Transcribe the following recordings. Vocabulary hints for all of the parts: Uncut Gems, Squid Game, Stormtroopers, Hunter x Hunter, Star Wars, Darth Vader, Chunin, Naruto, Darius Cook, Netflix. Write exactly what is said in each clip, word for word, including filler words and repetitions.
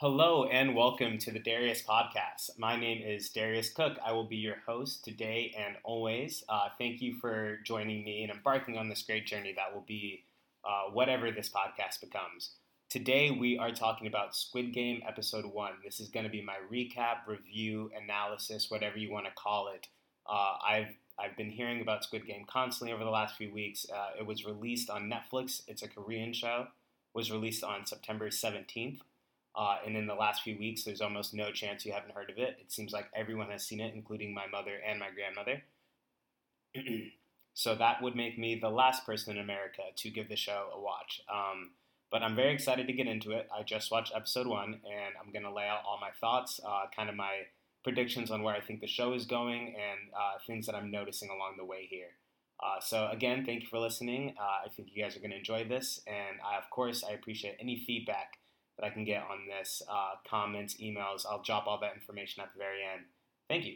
Hello and welcome to the Darius Podcast. My name is Darius Cook. I will be your host today and always. Uh, thank you for joining me and embarking on this great journey that will be uh, whatever this podcast becomes. Today we are talking about Squid Game Episode one. This is going to be my recap, review, analysis, whatever you want to call it. Uh, I've I've been hearing about Squid Game constantly over the last few weeks. Uh, it was released on Netflix. It's a Korean show. It was released on September seventeenth. Uh, and in the last few weeks, there's almost no chance you haven't heard of it. It seems like everyone has seen it, including my mother and my grandmother. So that would make me the last person in America to give the show a watch. Um, but I'm very excited to get into it. I just watched episode one, and I'm going to lay out all my thoughts, uh, kind of my predictions on where I think the show is going, and uh, things that I'm noticing along the way here. Uh, so again, thank you for listening. Uh, I think you guys are going to enjoy this. And I, of course, I appreciate any feedback that I can get on this, uh, comments, emails. I'll drop all that information at the very end. Thank you.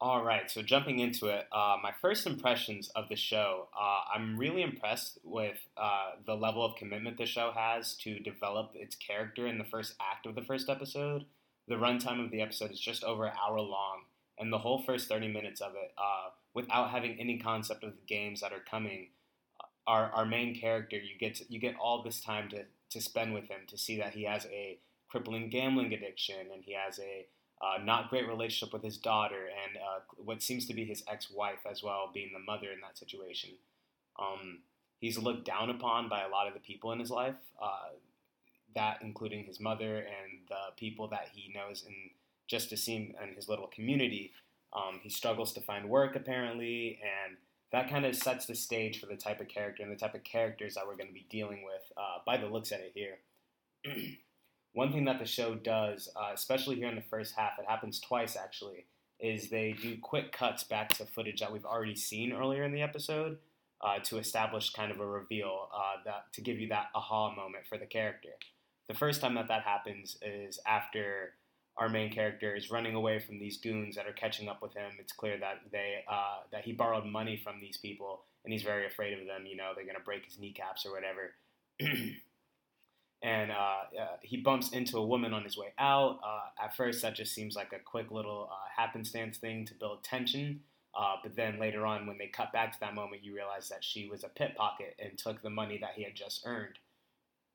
All right, so jumping into it, uh, my first impressions of the show, uh, I'm really impressed with uh, the level of commitment the show has to develop its character in the first act of the first episode. The runtime of the episode is just over an hour long, and the whole first thirty minutes of it, uh, without having any concept of the games that are coming, our, our main character, you get to, you get all this time to to spend with him, to see that he has a crippling gambling addiction, and he has a uh, not great relationship with his daughter, and uh, what seems to be his ex-wife as well, being the mother in that situation. Um, he's looked down upon by a lot of the people in his life, uh, that including his mother and the people that he knows in just to see him in his little community. Um, he struggles to find work, apparently, and that kind of sets the stage for the type of character and the type of characters that we're going to be dealing with uh, by the looks at it here. One thing that the show does, uh, especially here in the first half, it happens twice actually, is they do quick cuts back to footage that we've already seen earlier in the episode uh, to establish kind of a reveal, uh, that to give you that aha moment for the character. The first time that that happens is after our main character is running away from these goons that are catching up with him. It's clear that they uh, that he borrowed money from these people, and he's very afraid of them. You know, they're going to break his kneecaps or whatever. and uh, uh, he bumps into a woman on his way out. Uh, at first, that just seems like a quick little uh, happenstance thing to build tension. Uh, but then later on, when they cut back to that moment, you realize that she was a pickpocket and took the money that he had just earned.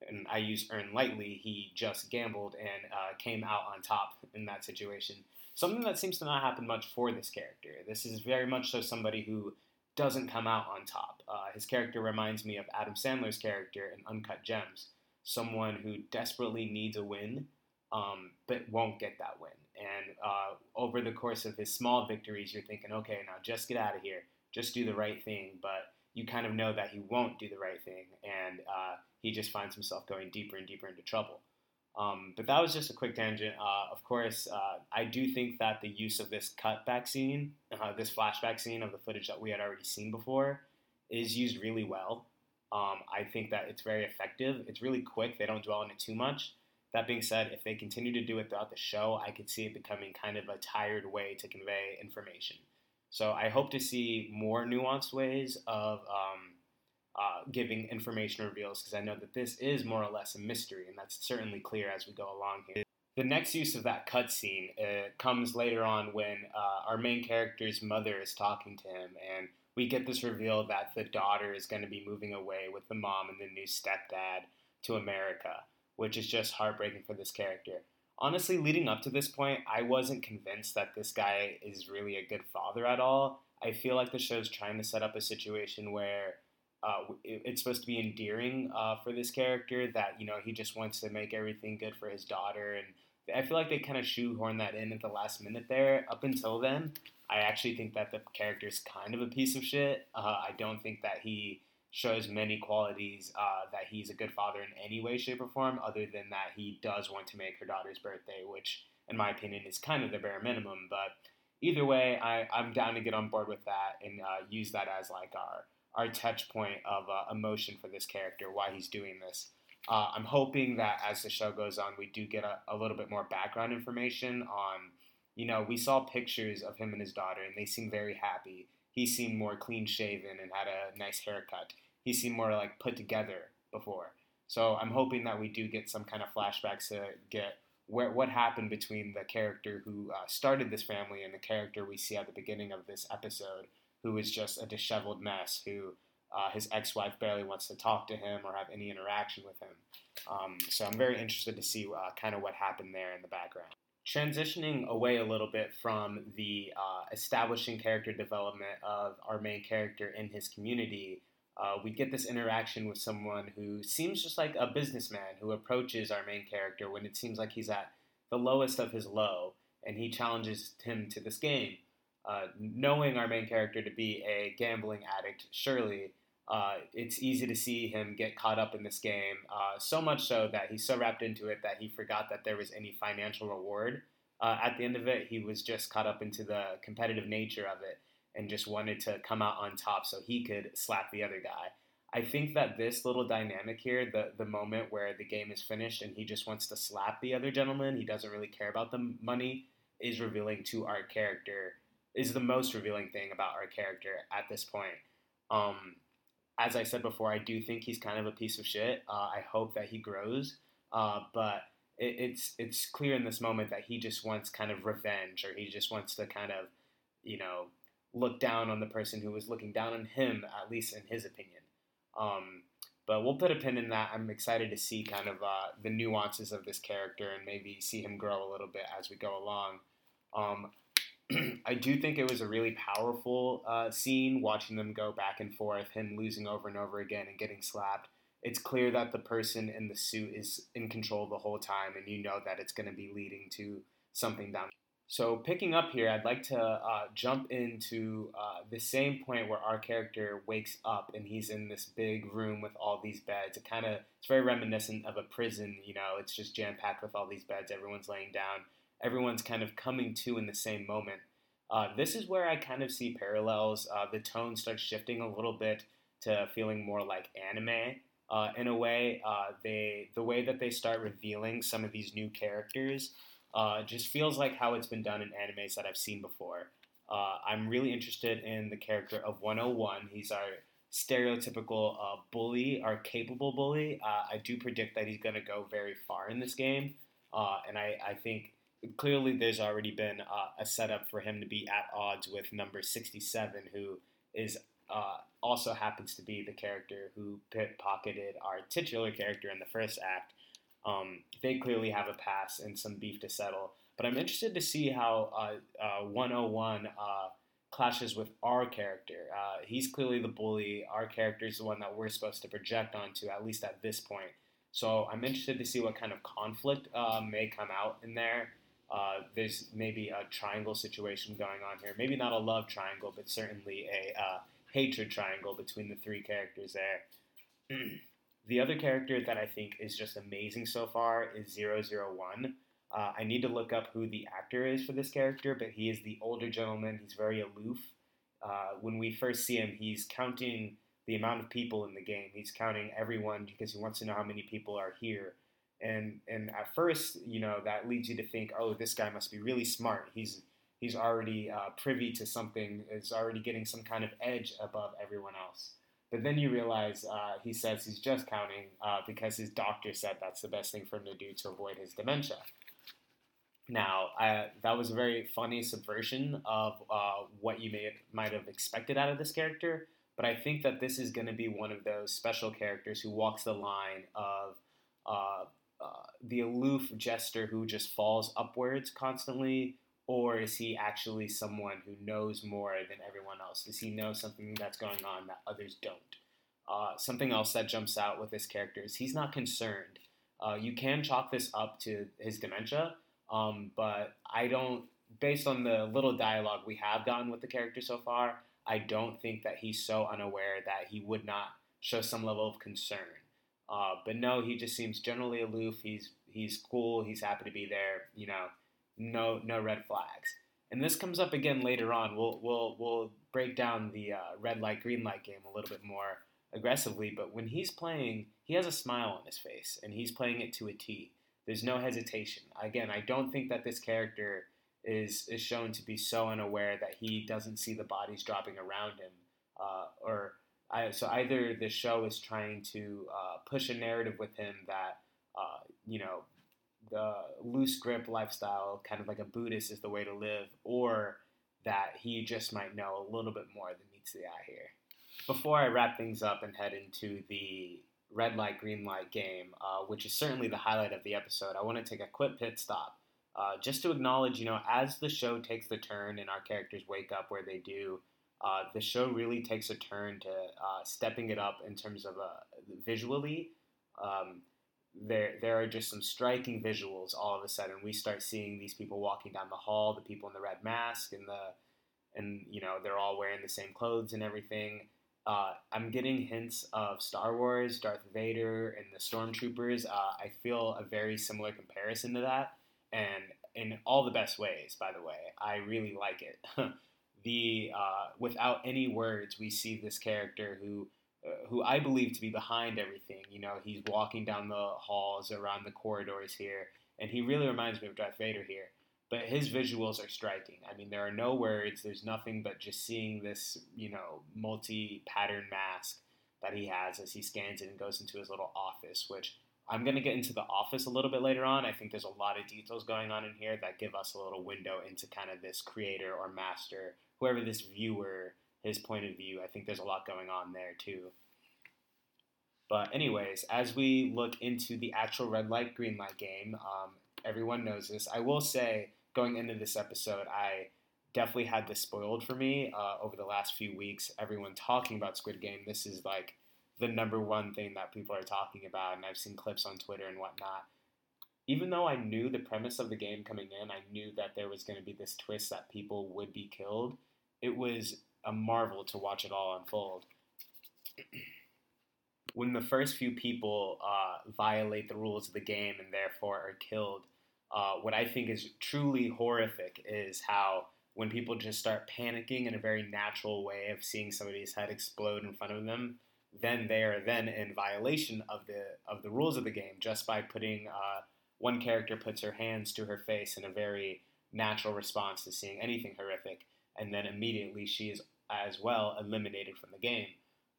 And I use earn lightly, he just gambled and uh, came out on top in that situation. Something that seems to not happen much for this character. This is very much so somebody who doesn't come out on top. Uh, his character reminds me of Adam Sandler's character in Uncut Gems, someone who desperately needs a win, um, but won't get that win. And uh, over the course of his small victories, you're thinking, okay, now just get out of here. Just do the right thing. But you kind of know that he won't do the right thing, and uh, he just finds himself going deeper and deeper into trouble. Um, but that was just a quick tangent. Uh, of course, uh, I do think that the use of this cutback scene, uh, this flashback scene of the footage that we had already seen before, is used really well. Um, I think that it's very effective. It's really quick. They don't dwell on it too much. That being said, if they continue to do it throughout the show, I could see it becoming kind of a tired way to convey information. So I hope to see more nuanced ways of um, uh, giving information reveals, because I know that this is more or less a mystery, and that's certainly clear as we go along here. The next use of that cutscene uh, comes later on when uh, our main character's mother is talking to him, and we get this reveal that the daughter is going to be moving away with the mom and the new stepdad to America, which is just heartbreaking for this character. Honestly, leading up to this point, I wasn't convinced that this guy is really a good father at all. I feel like the show's trying to set up a situation where uh, it's supposed to be endearing uh, for this character, that, you know, he just wants to make everything good for his daughter. And I feel like they kind of shoehorn that in at the last minute there. Up until then, I actually think that the character's kind of a piece of shit. Uh, I don't think that he shows many qualities uh, that he's a good father in any way, shape, or form, other than that he does want to make her daughter's birthday, which, in my opinion, is kind of the bare minimum. But either way, I, I'm down to get on board with that and uh, use that as like our, our touch point of uh, emotion for this character, why he's doing this. Uh, I'm hoping that as the show goes on, we do get a, a little bit more background information on, you know, we saw pictures of him and his daughter, and they seem very happy. He seemed more clean-shaven and had a nice haircut. He seemed more, like, put together before. So I'm hoping that we do get some kind of flashbacks to get where what happened between the character who uh, started this family and the character we see at the beginning of this episode, who is just a disheveled mess, who uh, his ex-wife barely wants to talk to him or have any interaction with him. Um, so I'm very interested to see uh, kind of what happened there in the background. Transitioning away a little bit from the uh, establishing character development of our main character in his community, uh, we get this interaction with someone who seems just like a businessman who approaches our main character when it seems like he's at the lowest of his low, and he challenges him to this game. Uh, knowing our main character to be a gambling addict, surely, uh, it's easy to see him get caught up in this game, uh, so much so that he's so wrapped into it that he forgot that there was any financial reward. Uh, at the end of it, he was just caught up into the competitive nature of it and just wanted to come out on top so he could slap the other guy. I think that this little dynamic here, the, the moment where the game is finished and he just wants to slap the other gentleman, he doesn't really care about the money, is revealing to our character, is the most revealing thing about our character at this point. Um... As I said before, I do think he's kind of a piece of shit. Uh, I hope that he grows, uh, but it, it's it's clear in this moment that he just wants kind of revenge, or he just wants to kind of, you know, look down on the person who was looking down on him, at least in his opinion. Um, but we'll put a pin in that. I'm excited to see kind of uh, the nuances of this character and maybe see him grow a little bit as we go along. Um, I do think it was a really powerful uh, scene, watching them go back and forth, him losing over and over again and getting slapped. It's clear that the person in the suit is in control the whole time, and you know that it's going to be leading to something down. So picking up here, I'd like to uh, jump into uh, the same point where our character wakes up and he's in this big room with all these beds. It kind of, it's very reminiscent of a prison, you know, it's just jam-packed with all these beds, everyone's laying down. Everyone's kind of coming to in the same moment. Uh, this is where I kind of see parallels. Uh, the tone starts shifting a little bit to feeling more like anime. Uh, in a way, uh, they the way that they start revealing some of these new characters uh, just feels like how it's been done in animes that I've seen before. Uh, I'm really interested in the character of one oh one. He's our stereotypical uh, bully, our capable bully. Uh, I do predict that he's going to go very far in this game, uh, and I, I think... Clearly, there's already been uh, a setup for him to be at odds with number sixty-seven, who is uh, also happens to be the character who pit-pocketed our titular character in the first act. Um, they clearly have a pass and some beef to settle. But I'm interested to see how uh, uh, one oh one uh, clashes with our character. Uh, he's clearly the bully. Our character is the one that we're supposed to project onto, at least at this point. So I'm interested to see what kind of conflict uh, may come out in there. Uh, there's maybe a triangle situation going on here. Maybe not a love triangle, but certainly a uh, hatred triangle between the three characters there. The other character that I think is just amazing so far is zero zero one. Uh, I need to look up who the actor is for this character, but he is the older gentleman. He's very aloof. Uh, when we first see him, he's counting the amount of people in the game. He's counting everyone because he wants to know how many people are here. And and at first, you know, that leads you to think, oh, this guy must be really smart. He's he's already uh, privy to something, is already getting some kind of edge above everyone else. But then you realize uh, he says he's just counting uh, because his doctor said that's the best thing for him to do to avoid his dementia. Now, I, that was a very funny subversion of uh, what you may might have expected out of this character. But I think that this is going to be one of those special characters who walks the line of... Uh, Uh, the aloof jester who just falls upwards constantly, or is he actually someone who knows more than everyone else? Does he know something that's going on that others don't? Uh, something else that jumps out with this character is he's not concerned. Uh, you can chalk this up to his dementia, um, but I don't, based on the little dialogue we have gotten with the character so far, I don't think that he's so unaware that he would not show some level of concern. Uh, but no, he just seems generally aloof. He's he's cool. He's happy to be there. You know, no no red flags. And this comes up again later on. We'll we'll we'll break down the uh, red light green light game a little bit more aggressively. But when he's playing, he has a smile on his face, and he's playing it to a T. There's no hesitation. Again, I don't think that this character is is shown to be so unaware that he doesn't see the bodies dropping around him, uh, or. I, so either the show is trying to uh, push a narrative with him that, uh, you know, the loose grip lifestyle, kind of like a Buddhist, is the way to live, or that he just might know a little bit more than meets the eye here. Before I wrap things up and head into the red light, green light game, uh, which is certainly the highlight of the episode, I want to take a quick pit stop uh, just to acknowledge, you know, as the show takes the turn and our characters wake up where they do, uh, the show really takes a turn to uh, stepping it up in terms of uh, visually. Um, there there are just some striking visuals all of a sudden. We start seeing these people walking down the hall, the people in the red mask, and, the, and you know, they're all wearing the same clothes and everything. Uh, I'm getting hints of Star Wars, Darth Vader, and the Stormtroopers. Uh, I feel a very similar comparison to that, and in all the best ways, by the way. I really like it. The uh, without any words, we see this character who uh, who I believe to be behind everything. You know, he's walking down the halls, around the corridors here, and he really reminds me of Darth Vader here. But his visuals are striking. I mean, there are no words. There's nothing but just seeing this, you know, multi-pattern mask that he has as he scans it and goes into his little office, which I'm going to get into the office a little bit later on. I think there's a lot of details going on in here that give us a little window into kind of this creator or master, whoever this viewer, his point of view. I think there's a lot going on there too. But anyways, as we look into the actual red light, green light game, um, everyone knows this. I will say, going into this episode, I definitely had this spoiled for me uh, over the last few weeks. Everyone talking about Squid Game, this is like the number one thing that people are talking about, and I've seen clips on Twitter and whatnot. Even though I knew the premise of the game coming in, I knew that there was going to be this twist that people would be killed. It was a marvel to watch it all unfold. When the first few people uh, violate the rules of the game and therefore are killed, Uh, what I think is truly horrific is how when people just start panicking in a very natural way of seeing somebody's head explode in front of them, then they are then in violation of the of the rules of the game just by putting uh, one character puts her hands to her face in a very natural response to seeing anything horrific, and then immediately she is as well eliminated from the game.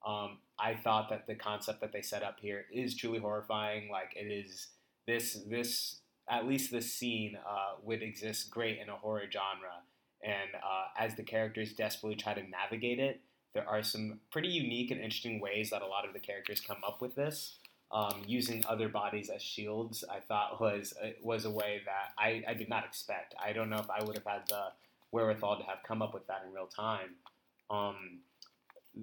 Um, I thought that the concept that they set up here is truly horrifying. Like it is this this. At least this scene uh, would exist great in a horror genre. And uh, as the characters desperately try to navigate it, there are some pretty unique and interesting ways that a lot of the characters come up with this. Um, using other bodies as shields, I thought was was a way that I, I did not expect. I don't know if I would have had the wherewithal to have come up with that in real time. Um,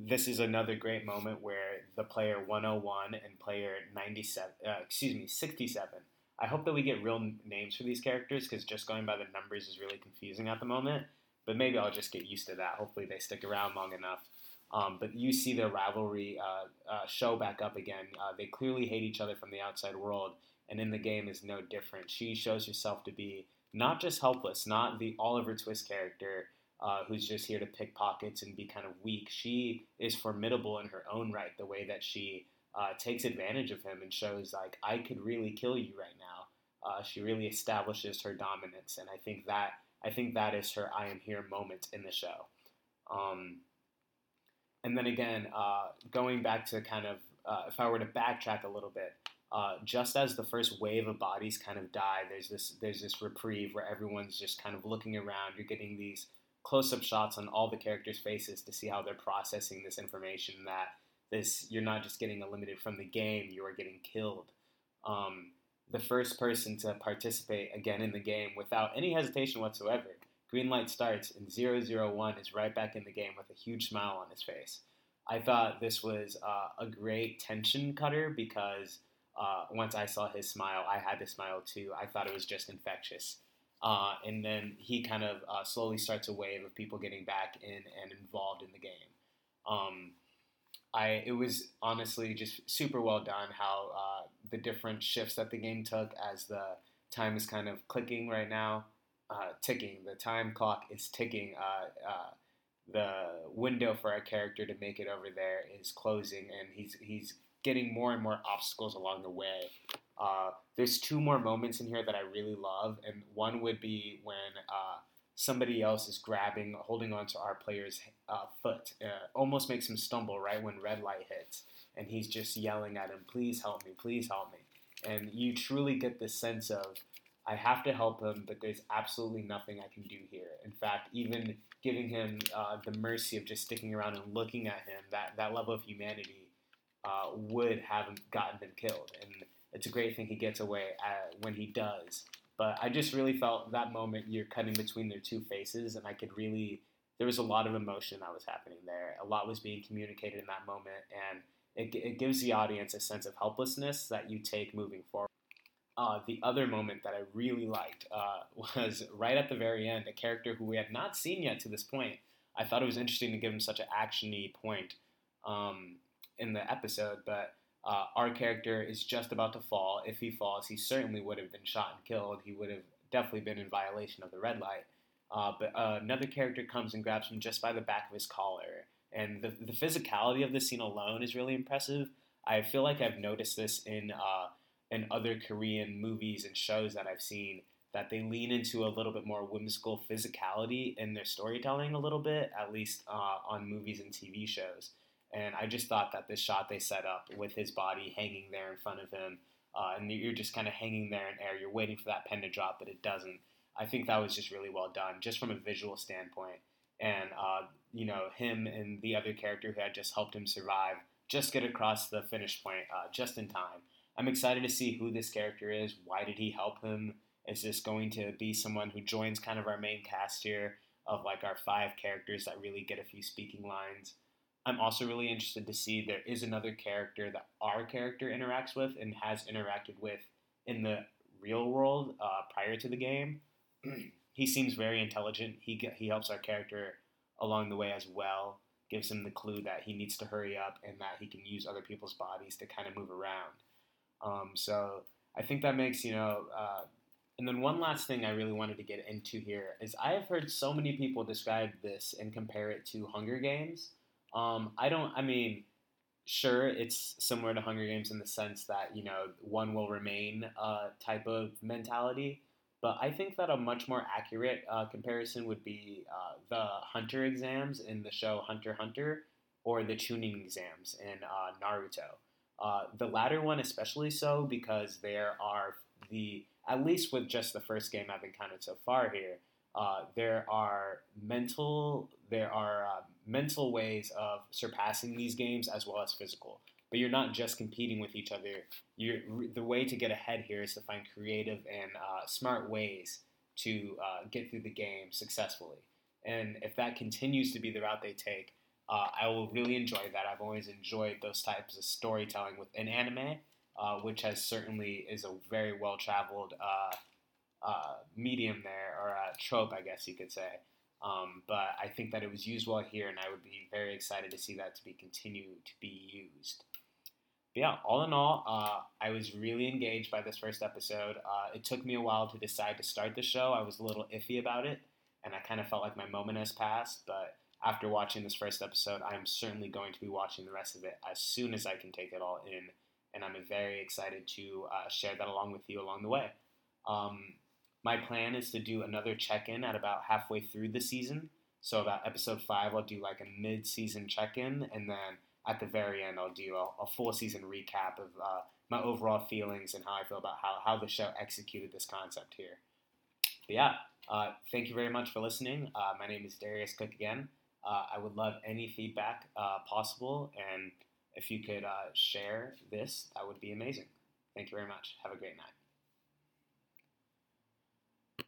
this is another great moment where the player one oh one and player ninety-seven, uh, excuse me, sixty-seven, I hope that we get real names for these characters because just going by the numbers is really confusing at the moment. But maybe I'll just get used to that. Hopefully they stick around long enough. Um, but you see their rivalry uh, uh, show back up again. Uh, they clearly hate each other from the outside world, and in the game is no different. She shows herself to be not just helpless, not the Oliver Twist character uh, who's just here to pick pockets and be kind of weak. She is formidable in her own right, the way that she Uh, takes advantage of him and shows, like, I could really kill you right now. Uh, she really establishes her dominance, and I think that I think that is her I am here moment in the show. Um, and then again, uh, going back to kind of, uh, if I were to backtrack a little bit, uh, just as the first wave of bodies kind of die, there's this there's this reprieve where everyone's just kind of looking around. You're getting these close-up shots on all the characters' faces to see how they're processing this information that This, you're not just getting eliminated from the game, you are getting killed. Um, the first person to participate again in the game without any hesitation whatsoever, green light starts, and zero zero one is right back in the game with a huge smile on his face. I thought this was uh, a great tension cutter because uh, once I saw his smile, I had to smile too. I thought it was just infectious. Uh, and then he kind of uh, slowly starts a wave of people getting back in and involved in the game. Um, I, it was honestly just super well done how uh, the different shifts that the game took as the time is kind of clicking right now, uh, ticking. The time clock is ticking. Uh, uh, the window for our character to make it over there is closing, and he's he's getting more and more obstacles along the way. Uh, there's two more moments in here that I really love, and one would be when uh, somebody else is grabbing, holding onto our player's uh, foot. Uh, almost makes him stumble right when red light hits. And he's just yelling at him, please help me, please help me. and you truly get this sense of, I have to help him, but there's absolutely nothing I can do here. In fact, even giving him uh, the mercy of just sticking around and looking at him, that, that level of humanity uh, would have gotten him killed. And it's a great thing he gets away at, when he does. But I just really felt that moment you're cutting between their two faces, and I could really, there was a lot of emotion that was happening there. A lot was being communicated in that moment, and it, it gives the audience a sense of helplessness that you take moving forward. Uh, the other moment that I really liked uh, was right at the very end, a character who we had not seen yet to this point. I thought it was interesting to give him such an action-y point um, in the episode, but uh, our character is just about to fall. If he falls, he certainly would have been shot and killed. He would have definitely been in violation of the red light. Uh, but uh, another character comes and grabs him just by the back of his collar. And the, the physicality of this scene alone is really impressive. I feel like I've noticed this in... Uh, and other Korean movies and shows that I've seen, that they lean into a little bit more whimsical physicality in their storytelling a little bit, at least uh, on movies and T V shows. And I just thought that this shot they set up with his body hanging there in front of him, uh, and you're just kind of hanging there in air, you're waiting for that pen to drop, but it doesn't. I think that was just really well done, just from a visual standpoint. And, uh, you know, him and the other character who had just helped him survive just get across the finish point uh, just in time. I'm excited to see who this character is. Why did he help him? Is this going to be someone who joins kind of our main cast here of like our five characters that really get a few speaking lines? I'm also really interested to see there is another character that our character interacts with and has interacted with in the real world uh, prior to the game. He seems very intelligent. He get, he helps our character along the way as well, gives him the clue that he needs to hurry up and that he can use other people's bodies to kind of move around. Um, so I think that makes, you know, uh, and then one last thing I really wanted to get into here is I have heard so many people describe this and compare it to Hunger Games. Um, I don't, I mean, sure, it's similar to Hunger Games in the sense that, you know, one will remain uh, type of mentality, but I think that a much more accurate uh, comparison would be uh, the Hunter exams in the show Hunter x Hunter or the Chunin exams in uh, Naruto. Uh, the latter one especially so because there are the, at least with just the first game I've encountered so far here, uh, there are mental, there are uh, mental ways of surpassing these games as well as physical. But you're not just competing with each other. You're, the way to get ahead here is to find creative and uh, smart ways to uh, get through the game successfully. And if that continues to be the route they take, Uh, I will really enjoy that. I've always enjoyed those types of storytelling within anime, uh, which has certainly is a very well-traveled uh, uh, medium there, or a trope, I guess you could say. Um, but I think that it was used well here, and I would be very excited to see that to be continued to be used. But yeah, all in all, uh, I was really engaged by this first episode. Uh, it took me a while to decide to start the show. I was a little iffy about it, and I kind of felt like my moment has passed, but after watching this first episode, I'm certainly going to be watching the rest of it as soon as I can take it all in, and I'm very excited to uh, share that along with you along the way. Um, my plan is to do another check-in at about halfway through the season, so about episode five, I'll do like a mid-season check-in, and then at the very end, I'll do a, a full season recap of uh, my overall feelings and how I feel about how, how the show executed this concept here. But yeah, uh, thank you very much for listening. Uh, my name is Darius Cook again. Uh, I would love any feedback uh, possible, and if you could uh, share this, that would be amazing. Thank you very much. Have a great night.